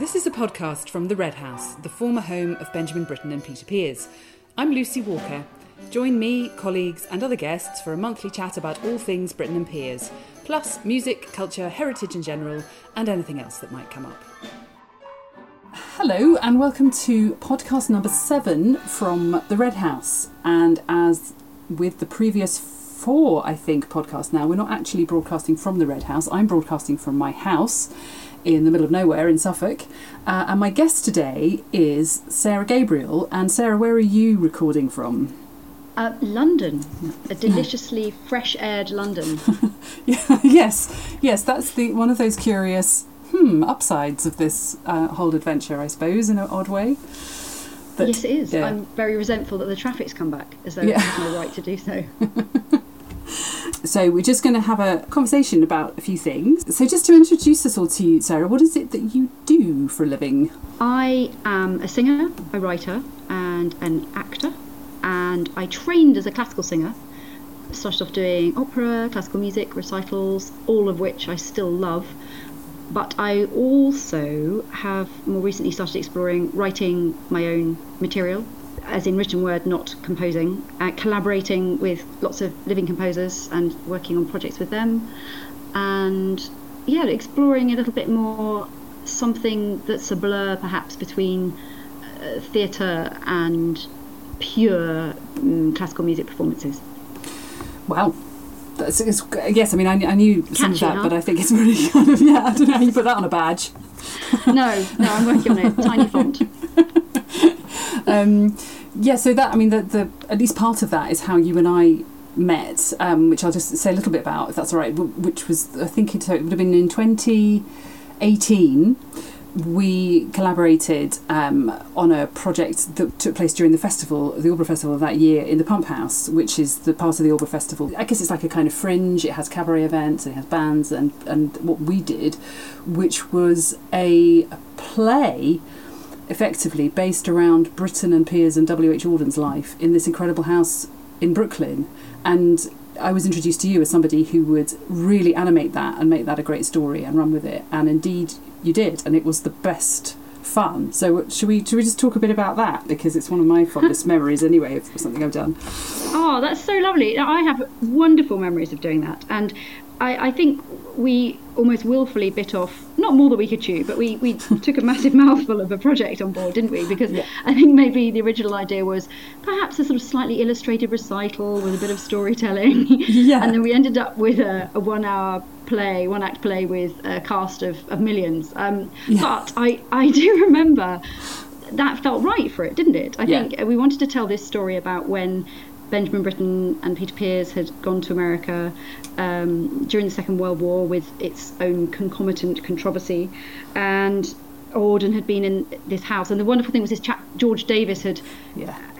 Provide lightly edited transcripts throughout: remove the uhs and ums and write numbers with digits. This is a podcast from the Red House, the former home of Benjamin Britten and Peter Pears. I'm Lucy Walker. Join me, colleagues and other guests for a monthly chat about all things Britten and Pears, plus music, culture, heritage in general, and anything else that might come up. Hello and welcome to podcast number 7 from the Red House. And as with the previous 4, I think, podcasts now, we're not actually broadcasting from the Red House. I'm broadcasting from my house in the middle of nowhere in Suffolk. And my guest today is Sarah Gabriel. And Sarah, where are you recording from? London, a deliciously fresh-aired London. yes, that's the one of those curious upsides of this whole adventure, I suppose, in an odd way. But, yes, it is. Yeah. I'm very resentful that the traffic's come back, as though I have no right to do so. So we're just going to have a conversation about a few things. So just to introduce us all to you, Sarah, what is it that you do for a living? I am a singer, a writer, and an actor. And I trained as a classical singer. Started off doing opera, classical music, recitals, all of which I still love. But I also have more recently started exploring writing my own material, as in written word, not composing, collaborating with lots of living composers and working on projects with them. And yeah, exploring a little bit more something that's a blur perhaps between theatre and pure classical music performances. Wow. Yes, I mean, I knew some of that, but I think it's really kind of, I don't know how you put that on a badge. No, I'm working on it. Tiny font. So that, I mean, the at least part of that is how you and I met, which I'll just say a little bit about, if that's all right, which was, I think it would have been in 2018, we collaborated on a project that took place during the festival, the Alba Festival of that year in the Pump House, which is the part of the Alba Festival. I guess it's like a kind of fringe. It has cabaret events, it has bands, and what we did, which was a play, effectively, based around Britten and Pears and W.H. Auden's life in this incredible house in Brooklyn. And I was introduced to you as somebody who would really animate that and make that a great story and run with it. And indeed, you did, and it was the best fun. So should we just talk a bit about that? Because it's one of my fondest memories anyway of something I've done. Oh, that's so lovely. I have wonderful memories of doing that. And I think we almost willfully bit off, not more than we could chew, but we took a massive mouthful of a project on board, didn't we? Because I think maybe the original idea was perhaps a sort of slightly illustrated recital with a bit of storytelling. Yeah. And then we ended up with a one-act play with a cast of millions. But I do remember that felt right for it, didn't it? I think we wanted to tell this story about when Benjamin Britten and Peter Pears had gone to America during the Second World War with its own concomitant controversy, and Auden had been in this house. And the wonderful thing was this chap, George Davis,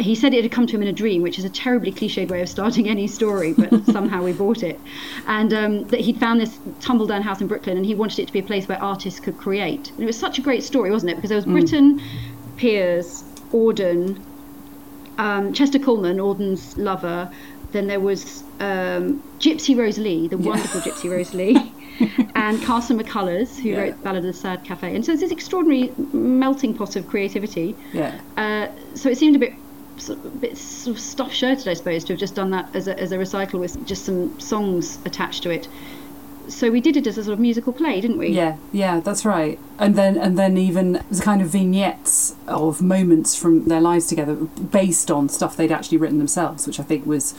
he said it had come to him in a dream, which is a terribly cliched way of starting any story, but somehow we bought it. And that he'd found this tumble-down house in Brooklyn, and he wanted it to be a place where artists could create. And it was such a great story, wasn't it? Because there was Britten, Pears, Auden, Chester Coleman, Auden's lover. Then there was Gypsy Rose Lee, the wonderful Gypsy Rose Lee, and Carson McCullers, who wrote Ballad of the Sad Cafe. And so it's this extraordinary melting pot of creativity. Yeah. So it seemed a bit sort of stuff-shirted, I suppose, to have just done that as a recital with just some songs attached to it. So we did it as a sort of musical play, didn't we? Yeah, that's right. And then even it was kind of vignettes of moments from their lives together based on stuff they'd actually written themselves, which I think was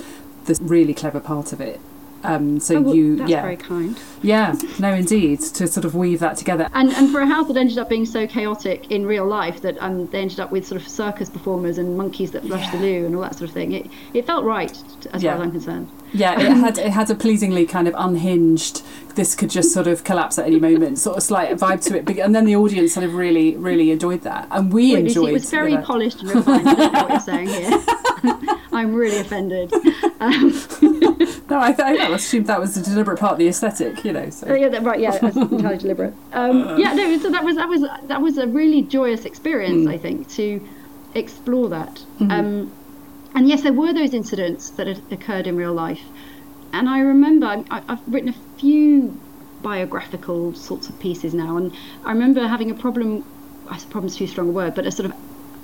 the really clever part of it. That's very kind. Yeah, no, indeed, to sort of weave that together. And for a house that ended up being so chaotic in real life that they ended up with sort of circus performers and monkeys that flush the loo and all that sort of thing, it felt right as far as I'm concerned. Yeah, it had a pleasingly kind of unhinged, this could just sort of collapse at any moment, sort of slight vibe to it. And then the audience sort of really, really enjoyed that. And we enjoyed it. It was very polished and refined. I don't know what you're saying here. I'm really offended. No, I assumed that was a deliberate part of the aesthetic, you know. So. It was entirely deliberate. So that was a really joyous experience, I think, to explore that. Mm-hmm. And yes, there were those incidents that had occurred in real life. And I remember, I've written a few biographical sorts of pieces now, and I remember having a problem problem's too strong a word, but a sort of,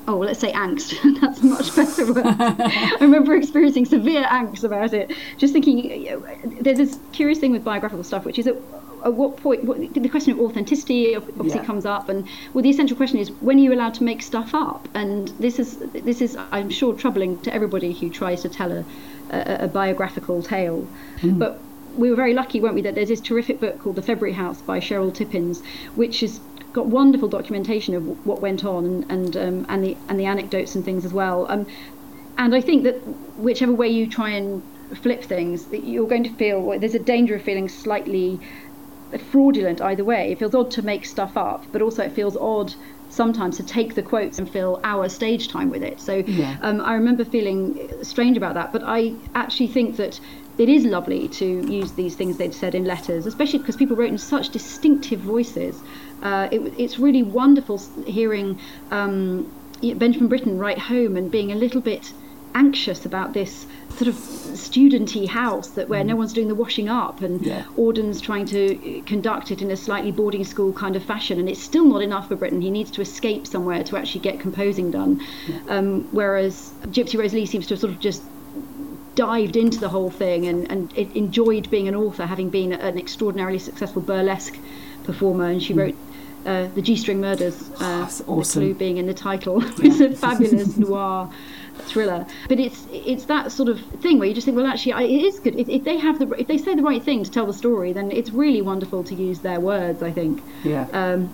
oh, let's say angst. That's a much better word. I remember experiencing severe angst about it. Just thinking, there's this curious thing with biographical stuff, which is at what point, the question of authenticity obviously comes up, and well, the essential question is, when are you allowed to make stuff up? And this is, I'm sure, troubling to everybody who tries to tell a biographical tale. Mm. But we were very lucky, weren't we, that there's this terrific book called The February House by Cheryl Tippins, which has got wonderful documentation of what went on and the anecdotes and things as well. And I think that whichever way you try and flip things, that you're going to feel, well, there's a danger of feeling slightly fraudulent either way. It feels odd to make stuff up, but also it feels odd sometimes to take the quotes and fill our stage time with it. So I remember feeling strange about that, but I actually think that it is lovely to use these things they'd said in letters, especially because people wrote in such distinctive voices. It's really wonderful hearing Benjamin Britten write home and being a little bit anxious about this sort of studenty house where no one's doing the washing up, and Auden's trying to conduct it in a slightly boarding school kind of fashion, and it's still not enough for Britten. He needs to escape somewhere to actually get composing done. Whereas Gypsy Rose Lee seems to have sort of just dived into the whole thing and enjoyed being an author, having been an extraordinarily successful burlesque performer, and she wrote The G-String Murders, awesome. The clue being in the title. It's a fabulous noir thriller, but it's that sort of thing where you just think, well, actually, it is good if they say the right thing to tell the story, then it's really wonderful to use their words, I think. I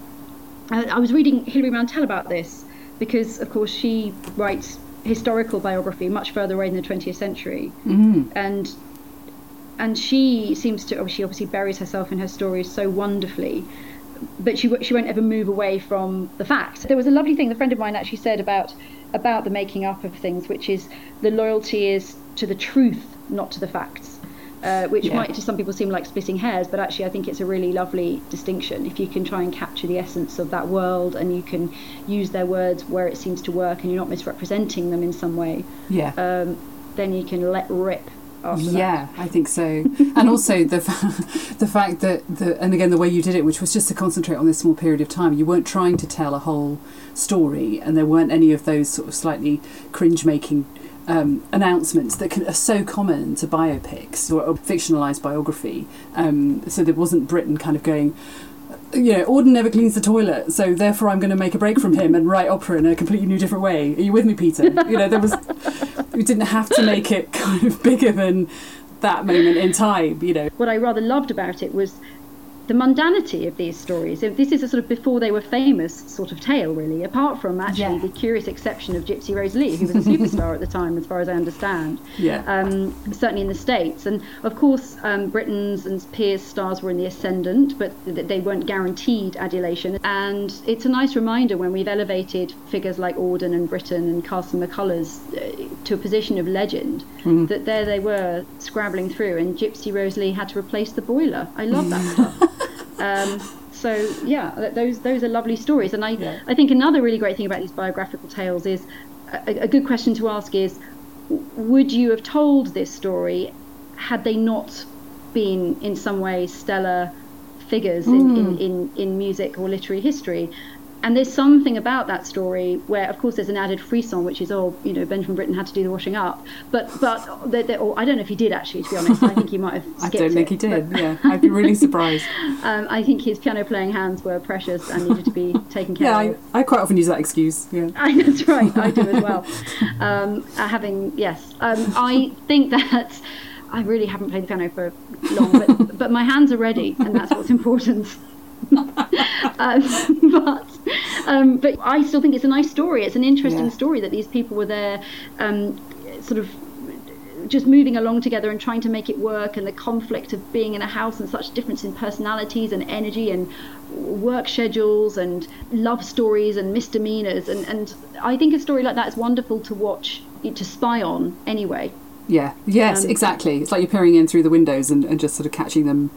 was reading Hilary Mantel about this because, of course, she writes historical biography much further away in the 20th century, and she seems to, she obviously buries herself in her stories so wonderfully, but she won't ever move away from the fact. There was a lovely thing a friend of mine actually said about the making up of things, which is the loyalty is to the truth, not to the facts, which might to some people seem like splitting hairs, but actually I think it's a really lovely distinction if you can try and capture the essence of that world, and you can use their words where it seems to work, and you're not misrepresenting them in some way. Then you can let rip after that. I think so. And also the fact that and again the way you did it, which was just to concentrate on this small period of time, you weren't trying to tell a whole story, and there weren't any of those sort of slightly cringe-making announcements that are so common to biopics or fictionalised biography. So there wasn't Britain kind of going, Auden never cleans the toilet, so therefore I'm going to make a break from him and write opera in a completely new different way. Are you with me, Peter? There was, we didn't have to make it kind of bigger than that moment in time. What I rather loved about it was the mundanity of these stories. This is a sort of before they were famous sort of tale, really, apart from actually the curious exception of Gypsy Rose Lee, who was a superstar at the time, as far as I understand, certainly in the States. And of course, Britain's and Pears' stars were in the ascendant, but they weren't guaranteed adulation. And it's a nice reminder when we've elevated figures like Auden and Britten and Carson McCullers to a position of legend, that there they were scrabbling through, and Gypsy Rose Lee had to replace the boiler. I love that stuff. Those are lovely stories, and I think another really great thing about these biographical tales is a good question to ask is, would you have told this story had they not been in some way stellar figures in music or literary history? And there's something about that story where, of course, there's an added frisson, which is, Benjamin Britten had to do the washing up. But or I don't know if he did, actually, to be honest. I think he might have skipped it. I don't think he did, I'd be really surprised. I think his piano-playing hands were precious and needed to be taken care of. Yeah, I quite often use that excuse, That's right, I do as well. I think that I really haven't played the piano for long, but my hands are ready, and that's what's important. But I still think it's a nice story. It's an interesting story that these people were there, sort of just moving along together and trying to make it work, and the conflict of being in a house and such difference in personalities and energy and work schedules and love stories and misdemeanors. And I think a story like that is wonderful to watch, to spy on anyway. Exactly. It's like you're peering in through the windows and just sort of catching them,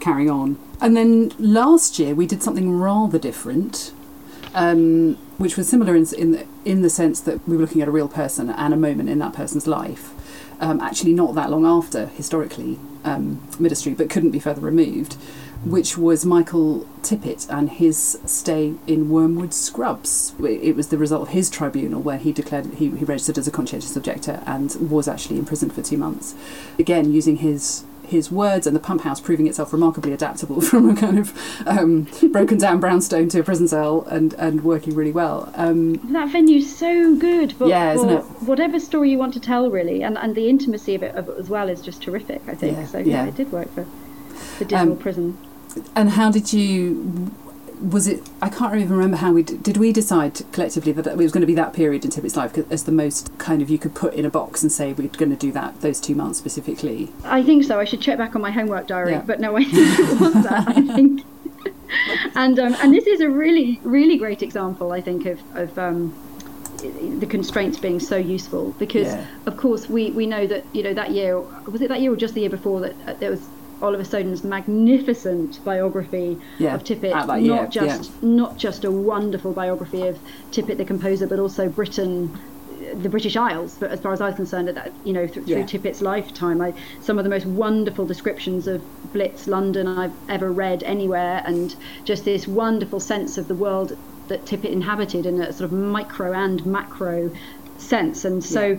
carrying on. And then last year we did something rather different, which was similar in the sense that we were looking at a real person and a moment in that person's life, actually not that long after, historically, Mid Street, but couldn't be further removed. which was Michael Tippett and his stay in Wormwood Scrubs. It was the result of his tribunal where he declared he registered as a conscientious objector and was actually imprisoned for 2 months. Again, using his words, and the pump house proving itself remarkably adaptable from a kind of broken down brownstone to a prison cell and working really well. That venue's so good for isn't it? Whatever story you want to tell, really, and the intimacy of it as well is just terrific, I think. It did work for the dismal prison. And how did you... Was it? I can't even remember how did we decide collectively that it was going to be that period in Tippett's life as the most kind of you could put in a box and say we're going to do that, those 2 months specifically. I think so. I should check back on my homework diary, but no, I think it was that. I think, and this is a really, really great example, I think, of the constraints being so useful because, of course, we know that that year, was it that year or just the year before that there was Oliver Soden's magnificent biography of Tippett, not just a wonderful biography of Tippett the composer, but also Britain, the British Isles. But as far as I was concerned, through Tippett's lifetime, some of the most wonderful descriptions of Blitz London I've ever read anywhere, and just this wonderful sense of the world that Tippett inhabited in a sort of micro and macro sense. And so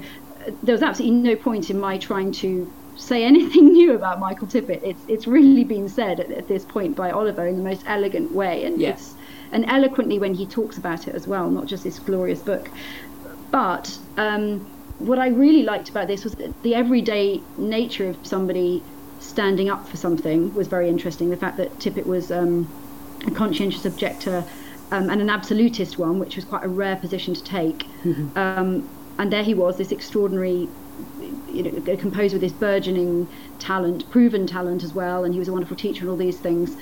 there was absolutely no point in my trying to say anything new about Michael Tippett. It's really been said at this point by Oliver in the most elegant way, and and eloquently when he talks about it as well, not just this glorious book. But what I really liked about this was the everyday nature of somebody standing up for something was very interesting. The fact that Tippett was a conscientious objector and an absolutist one, which was quite a rare position to take. Mm-hmm. And there he was, this extraordinary a composer with this burgeoning talent, proven talent as well, and he was a wonderful teacher and all these things,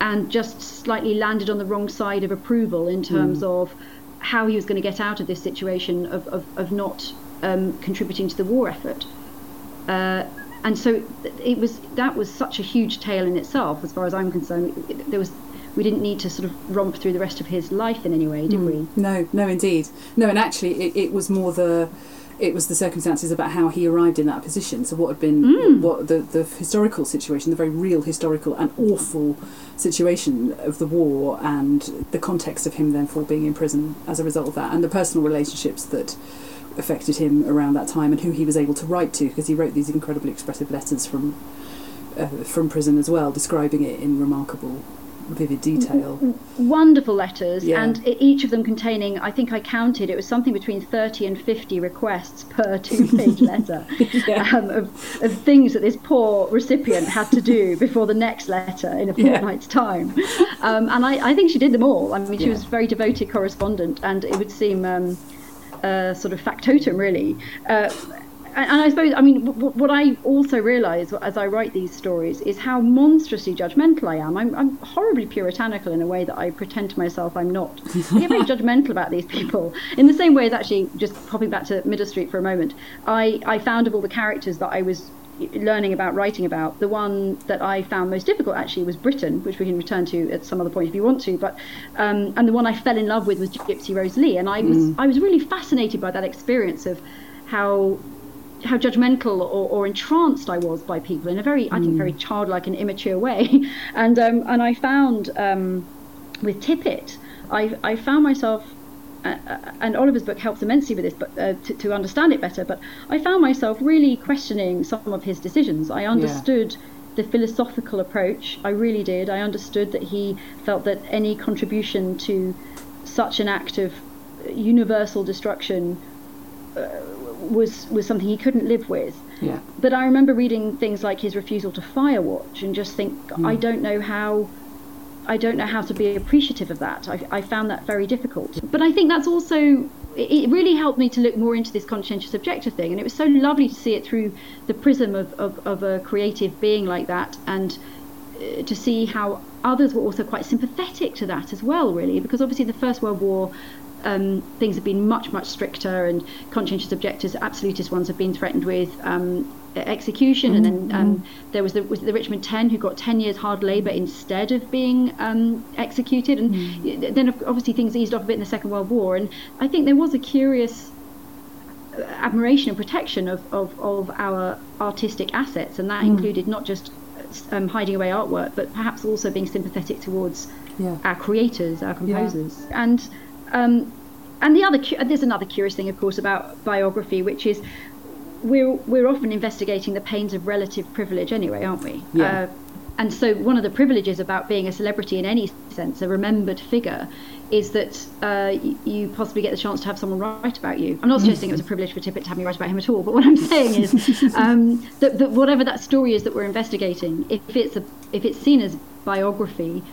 and just slightly landed on the wrong side of approval in terms of how he was going to get out of this situation of not contributing to the war effort. And so that was such a huge tale in itself, as far as I'm concerned. We didn't need to sort of romp through the rest of his life in any way, did we? No, indeed. No, and actually it was more the circumstances about how he arrived in that position. So what had been the historical situation, the very real historical and awful situation of the war, and the context of him therefore being in prison as a result of that, and the personal relationships that affected him around that time, and who he was able to write to, because he wrote these incredibly expressive letters from prison as well, describing it in remarkable vivid detail. Wonderful letters, and each of them containing, I think I counted, it was something between 30 and 50 requests per 2-page letter of things that this poor recipient had to do before the next letter in a fortnight's time. And I think she did them all. I mean, she was a very devoted correspondent, and it would seem a sort of factotum, really. And I suppose, I mean, what I also realise as I write these stories is how monstrously judgmental I am. I'm horribly puritanical in a way that I pretend to myself I'm not. I get very judgmental about these people. In the same way as, actually, just popping back to Middle Street for a moment, I found of all the characters that I was learning about, writing about, the one that I found most difficult actually was Britten, which we can return to at some other point if you want to, but and the one I fell in love with was Gypsy Rose Lee, and I was really fascinated by that experience of how judgmental or entranced I was by people in a very, I think, very childlike and immature way. And I found with Tippett, I found myself, and Oliver's book helps immensely with this, but to understand it better, but I found myself really questioning some of his decisions. I understood the philosophical approach. I really did. I understood that he felt that any contribution to such an act of universal destruction was something he couldn't live with. But I remember reading things like his refusal to firewatch and just think, I don't know how to be appreciative of that. I found that very difficult. But I think that's also, it really helped me to look more into this conscientious objector thing, and it was so lovely to see it through the prism of a creative being like that, and to see how others were also quite sympathetic to that as well, really, because obviously the First World War, things have been much, much stricter, and conscientious objectors, absolutist ones, have been threatened with execution. Mm-hmm. And then there was the Richmond 10 who got 10 years hard labour instead of being executed. And then obviously things eased off a bit in the Second World War. And I think there was a curious admiration and protection of our artistic assets. And that included not just hiding away artwork, but perhaps also being sympathetic towards our creators, our composers. And the other, there's another curious thing, of course, about biography, which is we're often investigating the pains of relative privilege anyway, aren't we? Yeah. And so one of the privileges about being a celebrity in any sense, a remembered figure, is that you possibly get the chance to have someone write about you. I'm not suggesting it was a privilege for Tippett to have me write about him at all, but what I'm saying is that whatever that story is that we're investigating, if it's seen as biography,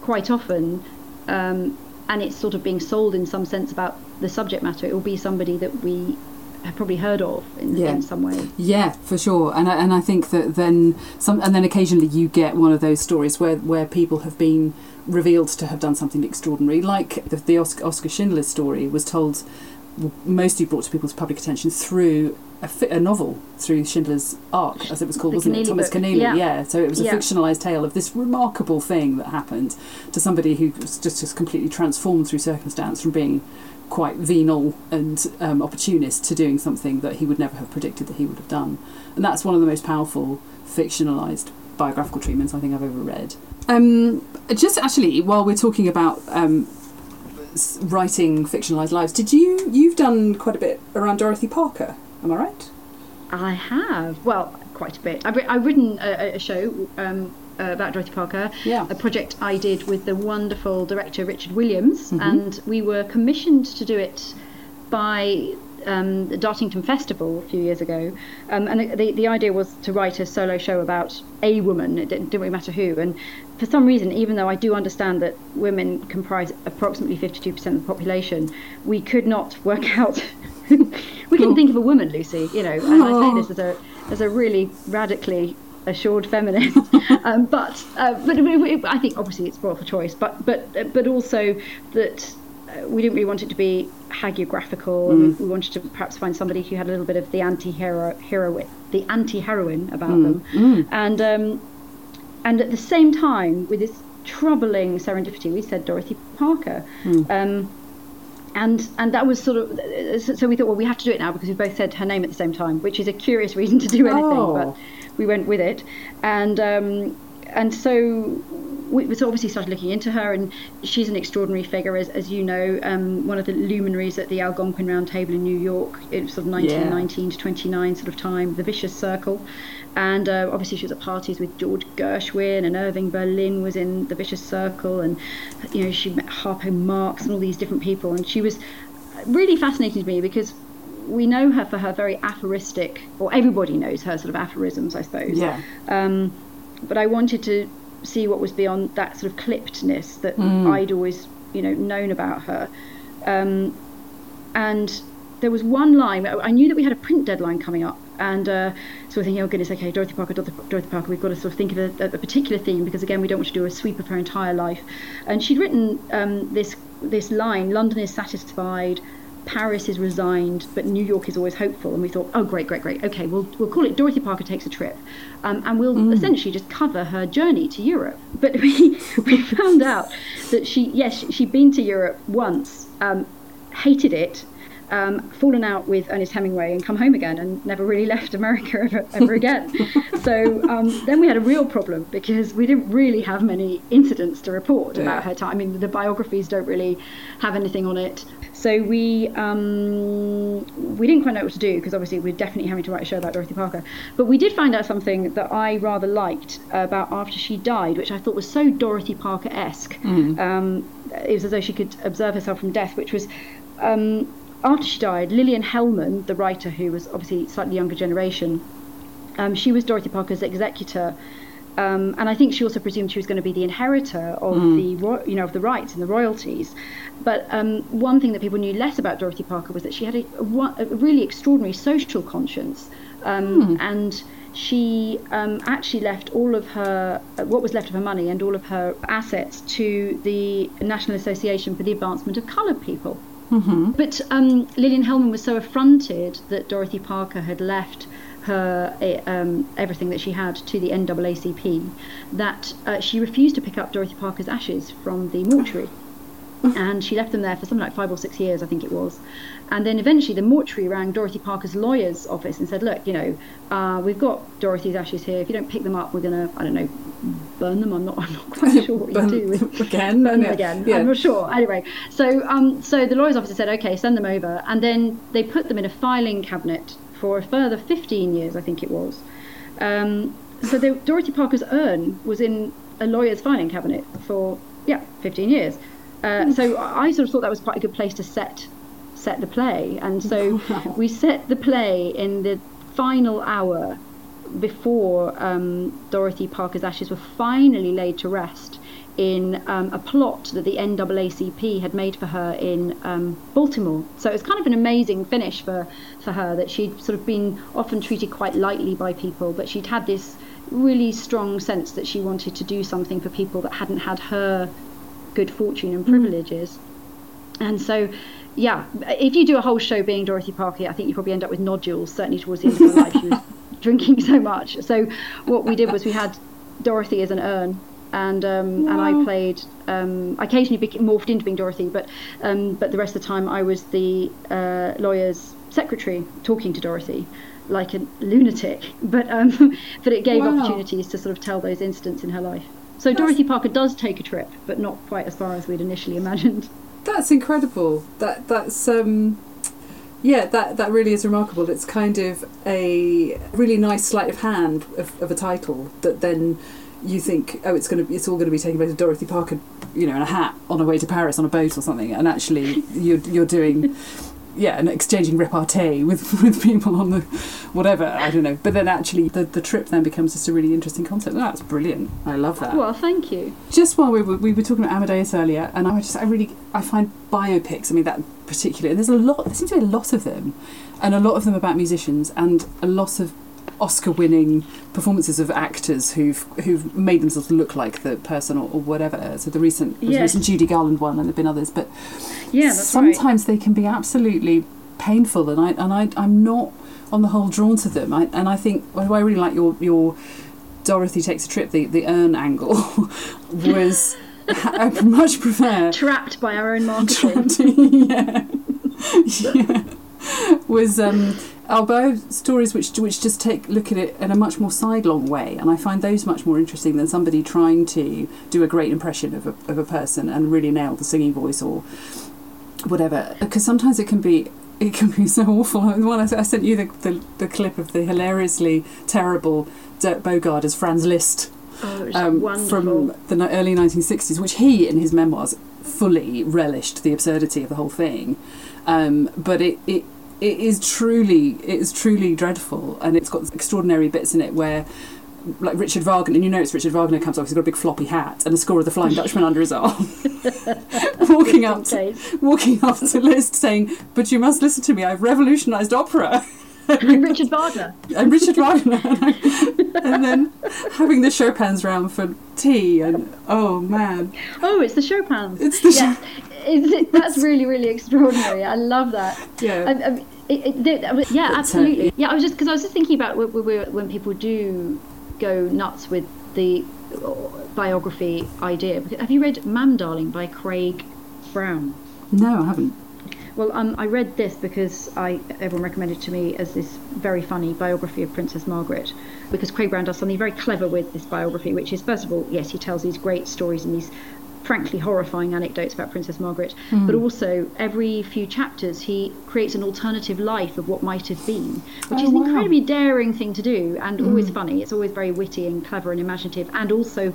quite often, and it's sort of being sold in some sense about the subject matter, it will be somebody that we have probably heard of in some way. Yeah, for sure. And I think that then and then occasionally you get one of those stories where people have been revealed to have done something extraordinary, like the Oscar Schindler story was told, mostly brought to people's public attention through a novel, through Schindler's Ark, as it was called, wasn't it? Thomas Keneally, yeah. So it was a fictionalised tale of this remarkable thing that happened to somebody who was just completely transformed through circumstance, from being quite venal and opportunist to doing something that he would never have predicted that he would have done. And that's one of the most powerful fictionalised biographical treatments I think I've ever read. Just actually, while we're talking about writing fictionalised lives, you've done quite a bit around Dorothy Parker, am I right? I have. Well, quite a bit. I've written a show about Dorothy Parker, a project I did with the wonderful director Richard Williams, and we were commissioned to do it by the Dartington Festival a few years ago, and the idea was to write a solo show about a woman. It didn't really matter who, and for some reason, even though I do understand that women comprise approximately 52% of the population, we could not work out we couldn't think of a woman, Lucy, you know, and I say this as a really radically assured feminist, but I think obviously it's brought for choice, but also that we didn't really want it to be hagiographical. We wanted to perhaps find somebody who had a little bit of the anti-heroine about them, and at the same time, with this troubling serendipity, we said Dorothy Parker. And that was sort of, so we thought, well, we have to do it now because we both said her name at the same time, which is a curious reason to do anything, but we went with it. And so we obviously started looking into her, and she's an extraordinary figure, as you know, one of the luminaries at the Algonquin Round Table in New York, in sort of 1919 to 29 sort of time, the vicious circle. And obviously she was at parties with George Gershwin, and Irving Berlin was in the vicious circle, and you know, she met Harpo Marx and all these different people, and she was really fascinating to me because we know her for her very aphoristic, or everybody knows her sort of aphorisms, I suppose. But I wanted to see what was beyond that sort of clippedness that I'd always, you know, known about her, and there was one line. I knew that we had a print deadline coming up, and so I was thinking, oh goodness, okay, Dorothy Parker, we've got to sort of think of a particular theme, because again, we don't want to do a sweep of her entire life. And she'd written this line: London is satisfied, Paris is resigned, but New York is always hopeful. And we thought, oh, great. Okay, we'll call it Dorothy Parker Takes a Trip. And we'll essentially just cover her journey to Europe. But we found out that she'd been to Europe once, hated it, fallen out with Ernest Hemingway, and come home again, and never really left America ever again. So then we had a real problem, because we didn't really have many incidents to report about her time. I mean, the biographies don't really have anything on it. So we didn't quite know what to do, because obviously we're definitely having to write a show about Dorothy Parker. But we did find out something that I rather liked about after she died, which I thought was so Dorothy Parker-esque. It was as though she could observe herself from death, which was... after she died, Lillian Hellman, the writer, who was obviously slightly younger generation, she was Dorothy Parker's executor, and I think she also presumed she was going to be the inheritor of the rights and the royalties. But one thing that people knew less about Dorothy Parker was that she had a really extraordinary social conscience, and she actually left what was left of her money and all of her assets to the National Association for the Advancement of Coloured People. But Lillian Hellman was so affronted that Dorothy Parker had left her everything that she had to the NAACP that she refused to pick up Dorothy Parker's ashes from the mortuary. And she left them there for something like 5 or 6 years, I think it was. And then eventually the mortuary rang Dorothy Parker's lawyer's office and said, look, you know, we've got Dorothy's ashes here. If you don't pick them up, we're going to, I don't know, burn them. I'm not quite sure what you do with again. Burn them again. Yeah. I'm not sure. Anyway, so the lawyer's office said, OK, send them over. And then they put them in a filing cabinet for a further 15 years, I think it was. So Dorothy Parker's urn was in a lawyer's filing cabinet for, 15 years. So I sort of thought that was quite a good place to set the play. And so we set the play in the final hour before Dorothy Parker's ashes were finally laid to rest in a plot that the NAACP had made for her in Baltimore. So it was kind of an amazing finish for her, that she'd sort of been often treated quite lightly by people, but she'd had this really strong sense that she wanted to do something for people that hadn't had her good fortune and privileges. And so, if you do a whole show being Dorothy Parker, I think you probably end up with nodules, certainly towards the end of her life. She was drinking so much. So what we did was we had Dorothy as an urn. And I played, occasionally morphed into being Dorothy, but the rest of the time I was the lawyer's secretary talking to Dorothy like a lunatic. But it gave opportunities to sort of tell those incidents in her life. So Dorothy Parker does take a trip, but not quite as far as we'd initially imagined. That's incredible. That really is remarkable. It's kind of a really nice sleight of hand of a title that then you think, it's all going to be taking place of Dorothy Parker, in a hat on her way to Paris on a boat or something, and actually you're doing, and exchanging repartee with people on the whatever, I don't know. But then actually the trip then becomes just a really interesting concept. Oh, that's brilliant. I love that. Well, thank you. Just while we were talking about Amadeus earlier, and I find biopics, that particular, and there seems to be a lot of them, and a lot of them about musicians, and a lot of Oscar-winning performances of actors who've made themselves look like the person or whatever. So the recent Judy Garland one, and there've been others, but sometimes they can be absolutely painful, and I'm not on the whole drawn to them. I really like your Dorothy Takes a Trip. The urn angle was I much prefer trapped by our own marketing. Was Alba stories which just look at it in a much more sidelong way, and I find those much more interesting than somebody trying to do a great impression of a person and really nail the singing voice or whatever. Because sometimes it can be so awful. I sent you the clip of the hilariously terrible Dirk Bogarde as Franz Liszt from the early 1960s, which he in his memoirs fully relished the absurdity of the whole thing. But it is truly dreadful, and it's got extraordinary bits in it where, like Richard Wagner, and it's Richard Wagner comes off, he's got a big floppy hat and a score of The Flying Dutchman under his arm, walking up to Liszt saying, "But you must listen to me, I've revolutionised opera." And Richard Wagner. And then having the Chopins round for tea, and oh man. Oh, it's the Chopins. That's really, really extraordinary. I love that. Yeah. Absolutely. Yeah, I was just thinking about when people do go nuts with the biography idea. Have you read Mam Darling by Craig Brown? No, I haven't. Well, I read this because everyone recommended to me as this very funny biography of Princess Margaret, because Craig Brown does something very clever with this biography, which is, first of all, yes, he tells these great stories and these frankly horrifying anecdotes about Princess Margaret, but also every few chapters he creates an alternative life of what might have been, which is an incredibly daring thing to do, and always funny. It's always very witty and clever and imaginative, and also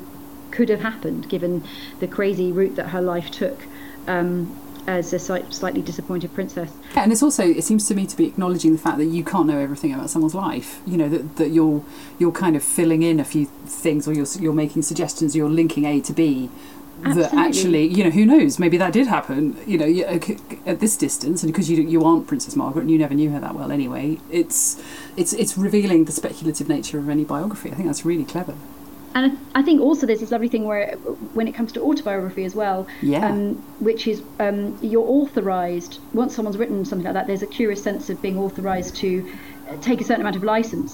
could have happened given the crazy route that her life took. As a slightly disappointed princess. Yeah, and it's also, it seems to me to be acknowledging the fact that you can't know everything about someone's life, that you're kind of filling in a few things, or you're making suggestions, you're linking A to B. Absolutely. That actually, who knows, maybe that did happen, at this distance, and because you aren't Princess Margaret and you never knew her that well anyway, it's revealing the speculative nature of any biography. I think that's really clever. And I think also there's this lovely thing where, when it comes to autobiography as well, which is you're authorised, once someone's written something like that, there's a curious sense of being authorised to take a certain amount of licence.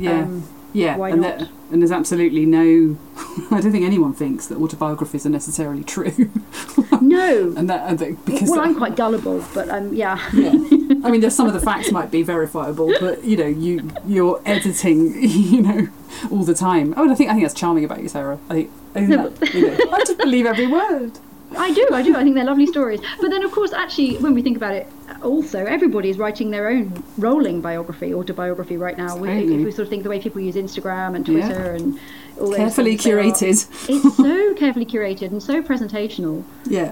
Yeah, why not? And there's absolutely no... I don't think anyone thinks that autobiographies are necessarily true. No. I'm quite gullible, but yeah. I mean, there's some of the facts might be verifiable, but you're editing, all the time. Oh, and I think that's charming about you, Sarah. I just believe every word. I do. I think they're lovely stories. But then, of course, actually, when we think about it, also, everybody is writing their own rolling biography, autobiography right now. If we sort of think the way people use Instagram and Twitter and all those carefully curated. It's so carefully curated and so presentational. Yeah.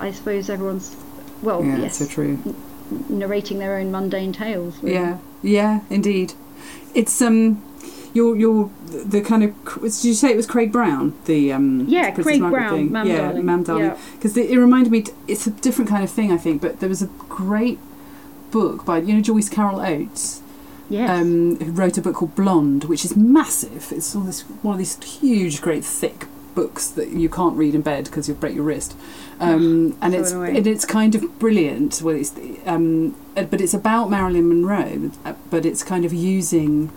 I suppose everyone's, yes. That's so true. Narrating their own mundane tales. Really. Yeah. Yeah, indeed. It's, Your the kind of, did you say it was Craig Brown? The Princess Craig Margaret Brown thing? Mam Darling. Mam Darling. Because it reminded me, it's a different kind of thing, I think. But there was a great book by Joyce Carol Oates, who wrote a book called Blonde, which is massive. It's one of these huge, great, thick books that you can't read in bed because you'll break your wrist. It's kind of brilliant. Well, it's but it's about Marilyn Monroe, but it's kind of using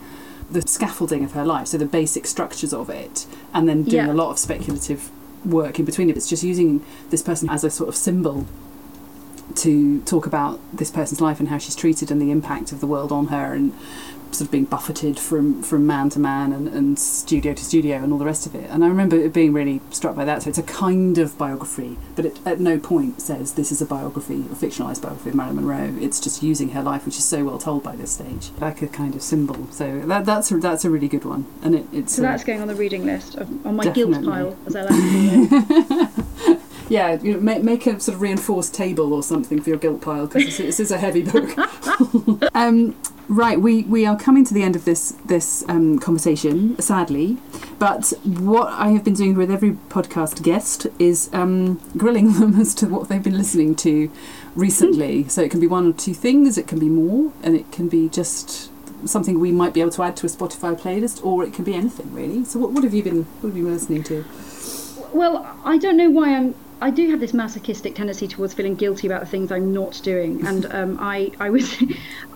the scaffolding of her life, so the basic structures of it, and then doing a lot of speculative work in between it. It's just using this person as a sort of symbol to talk about this person's life and how she's treated and the impact of the world on her, and sort of being buffeted from man to man and studio to studio and all the rest of it. And I remember it being really struck by that. So it's a kind of biography, but it at no point says this is a biography, a fictionalised biography of Marilyn Monroe. It's just using her life, which is so well told by this stage, like a kind of symbol. So that's a really good one. And it's that's going on the reading list, on my guilt pile, as I like to say. Yeah, make a sort of reinforced table or something for your guilt pile, because this is a heavy book. Right, we are coming to the end of this conversation, sadly. But what I have been doing with every podcast guest is grilling them as to what they've been listening to recently. So it can be one or two things, it can be more, and it can be just something we might be able to add to a Spotify playlist, or it can be anything, really. So what have you been listening to? Well, I don't know why I do have this masochistic tendency towards feeling guilty about the things I'm not doing. And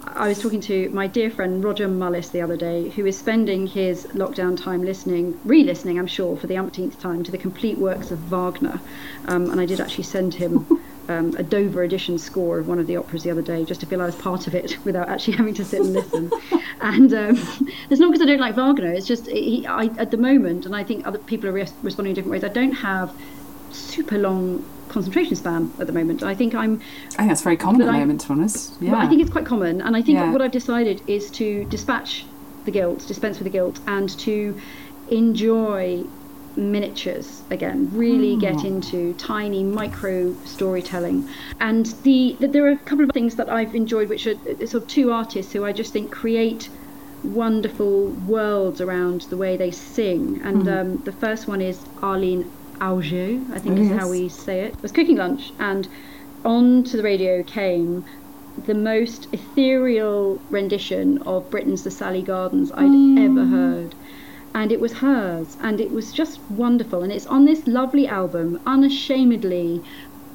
I was talking to my dear friend Roger Mullis the other day, who is spending his lockdown time re-listening, I'm sure, for the umpteenth time, to the complete works of Wagner. And I did actually send him a Dover edition score of one of the operas the other day, just to feel I was part of it without actually having to sit and listen. And it's not because I don't like Wagner. It's just at the moment, and I think other people are responding in different ways, I don't have super long concentration span at the moment. I think that's very common at the moment, to be honest. Yeah. Well, I think it's quite common, and I think what I've decided is to dispense with the guilt, and to enjoy miniatures again, really get into tiny micro storytelling. And there are a couple of things that I've enjoyed, which are sort of two artists who I just think create wonderful worlds around the way they sing. And the first one is Arlene Auger, I think is how we say it. I was cooking lunch, and on to the radio came the most ethereal rendition of Britten's The Sally Gardens I'd ever heard. And it was hers, and it was just wonderful. And it's on this lovely album, unashamedly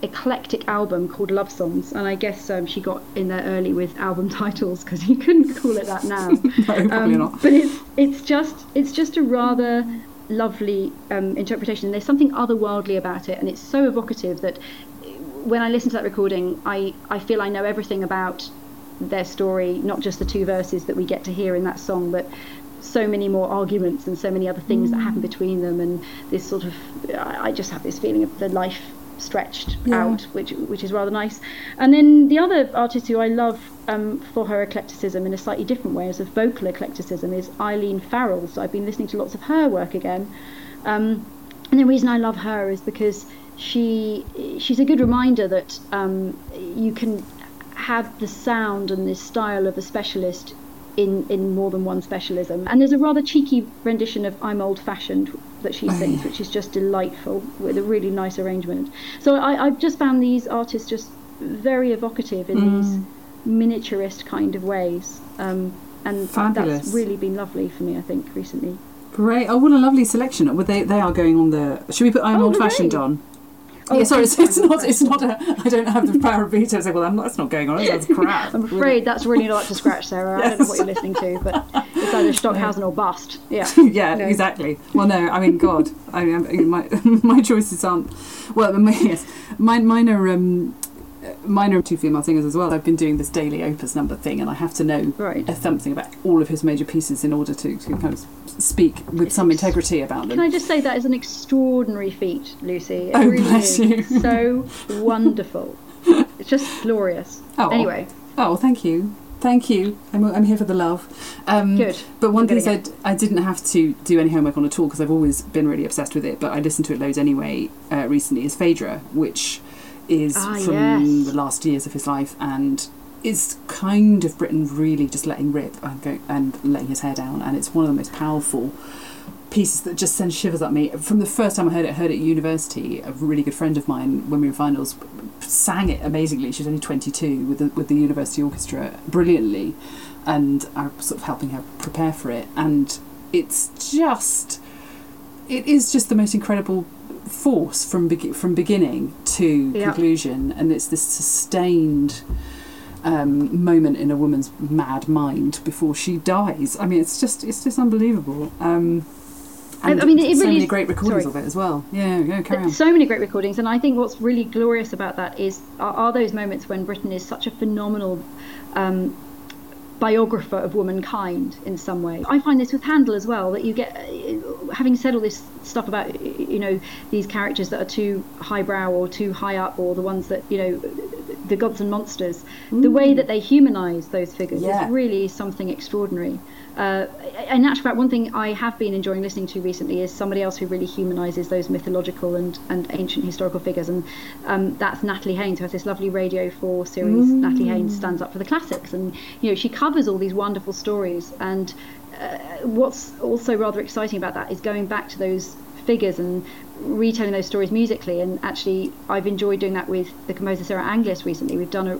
eclectic album called Love Songs. And I guess she got in there early with album titles, because you couldn't call it that now. No, probably not. But it's just a rather lovely interpretation. There's something otherworldly about it, and it's so evocative that when I listen to that recording, I feel I know everything about their story, not just the two verses that we get to hear in that song, but so many more arguments and so many other things that happen between them. And this sort of, I just have this feeling of the life stretched out, which is rather nice. And then the other artist who I love for her eclecticism in a slightly different way, as a vocal eclecticism, is Eileen Farrell. So I've been listening to lots of her work again, and the reason I love her is because she's a good reminder that you can have the sound and the style of a specialist in more than one specialism. And there's a rather cheeky rendition of I'm Old Fashioned that she sings, which is just delightful, with a really nice arrangement. So I've just found these artists just very evocative in these miniaturist kind of ways, and fabulous. That's really been lovely for me, I think, recently. Great. Oh, what a lovely selection. Well, they are going on the... Should we put I'm Old Fashioned on? Oh, yeah, sorry, it's not I don't have the power of veto to say, well, that's not going on, that's crap. I'm afraid that's really not up to scratch, Sarah. Yes. I don't know what you're listening to, but It's either Stockhausen or bust. Yeah. Yeah, no. Exactly. Well, no, I mean, God, my choices aren't. Well, yes, mine are two female singers as well. I've been doing this daily opus number thing, and I have to know something about all of his major pieces in order to kind of speak with some integrity about them. Can I just say that is an extraordinary feat, Lucy? It really bless you. It's so wonderful. It's just glorious. Oh, anyway. Oh, thank you. Thank you. I'm here for the love. Good. But one thing I didn't have to do any homework on at all because I've always been really obsessed with it, but I listened to it loads anyway recently, is Phaedra, which is from the last years of his life and is kind of Britten really just letting rip and letting his hair down. And it's one of the most powerful pieces that just send shivers at me. From the first time I heard it at university, a really good friend of mine, when we were in finals, sang it amazingly. She was only 22 with the university orchestra brilliantly, and I was sort of helping her prepare for it. And it is just the most incredible force from beginning to conclusion, and it's this sustained moment in a woman's mad mind before she dies. I mean, it's just unbelievable. And I mean, it so really many great recordings of it as well. Yeah, carry on. So many great recordings, and I think what's really glorious about that are those moments when Britten is such a phenomenal biographer of womankind in some way. I find this with Handel as well, that you get, having said all this stuff about, you know, these characters that are too highbrow or too high up, or the ones that, you know, the gods and monsters, the way that they humanise those figures is really something extraordinary. In actual fact, one thing I have been enjoying listening to recently is somebody else who really humanises those mythological and ancient historical figures, and that's Natalie Haynes, who has this lovely Radio 4 series, Natalie Haynes Stands Up for the Classics, and, you know, she covers all these wonderful stories. And what's also rather exciting about that is going back to those figures and retelling those stories musically. And actually I've enjoyed doing that with the composer Sarah Anglius recently. We've done a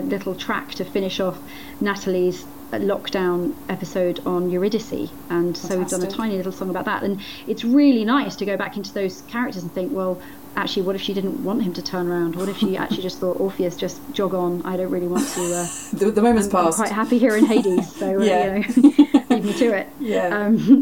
little track to finish off Natalie's lockdown episode on Eurydice, and so we've done a tiny little song about that. And it's really nice to go back into those characters and think, well, actually, what if she didn't want him to turn around? What if she actually just thought, Orpheus, just jog on, I don't really want to the moment's passed, I'm quite happy here in Hades, so you know, leave me to it.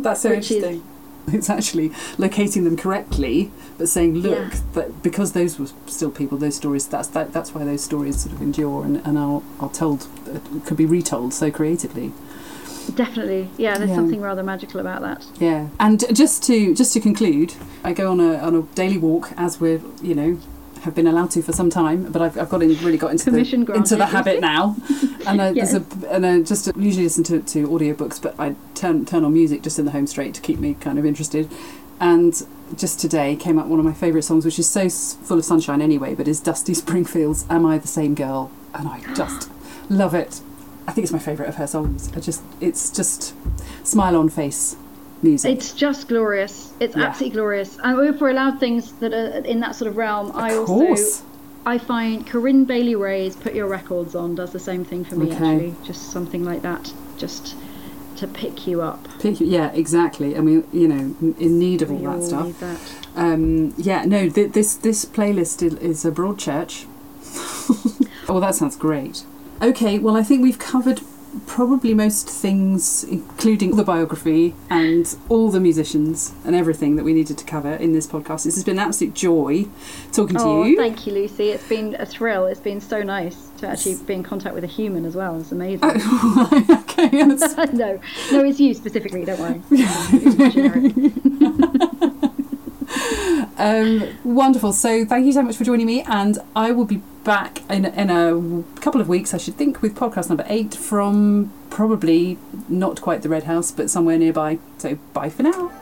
That's so interesting. It's actually locating them correctly, but saying, look, that because those were still people, those stories, that's why those stories sort of endure and are told, could be retold so creatively. Definitely, there's something rather magical about that. Yeah, and just to conclude, I go on a daily walk, as we're, you know, have been allowed to for some time, but I've got into the habit now. And I just usually listen to audiobooks, but I turn on music just in the home straight to keep me kind of interested. And just today came up one of my favourite songs, which is so full of sunshine anyway, but is Dusty Springfield's "Am I the Same Girl?" And I just love it. I think it's my favourite of her songs. It's just smile on face music. It's just glorious. It's absolutely glorious. And if we're allowed things that are in that sort of realm, I find Corinne Bailey Ray's "Put Your Records On" does the same thing for me. Actually, just something like that, just to pick you up. Yeah, exactly. I mean, you know, in need of all that stuff. Need that. This playlist is a Broadchurch. Oh, that sounds great. Okay, well, I think we've covered probably most things, including the biography and all the musicians and everything that we needed to cover in this podcast. This has been an absolute joy talking to you. Thank you, Lucy. It's been a thrill. It's been so nice to actually be in contact with a human as well. It's amazing. Oh, okay. No, it's you specifically. Don't worry. It's generic. Wonderful. So thank you so much for joining me, and I will be back in a couple of weeks, I should think, with podcast number 8 from probably not quite the Red House, but somewhere nearby. So bye for now.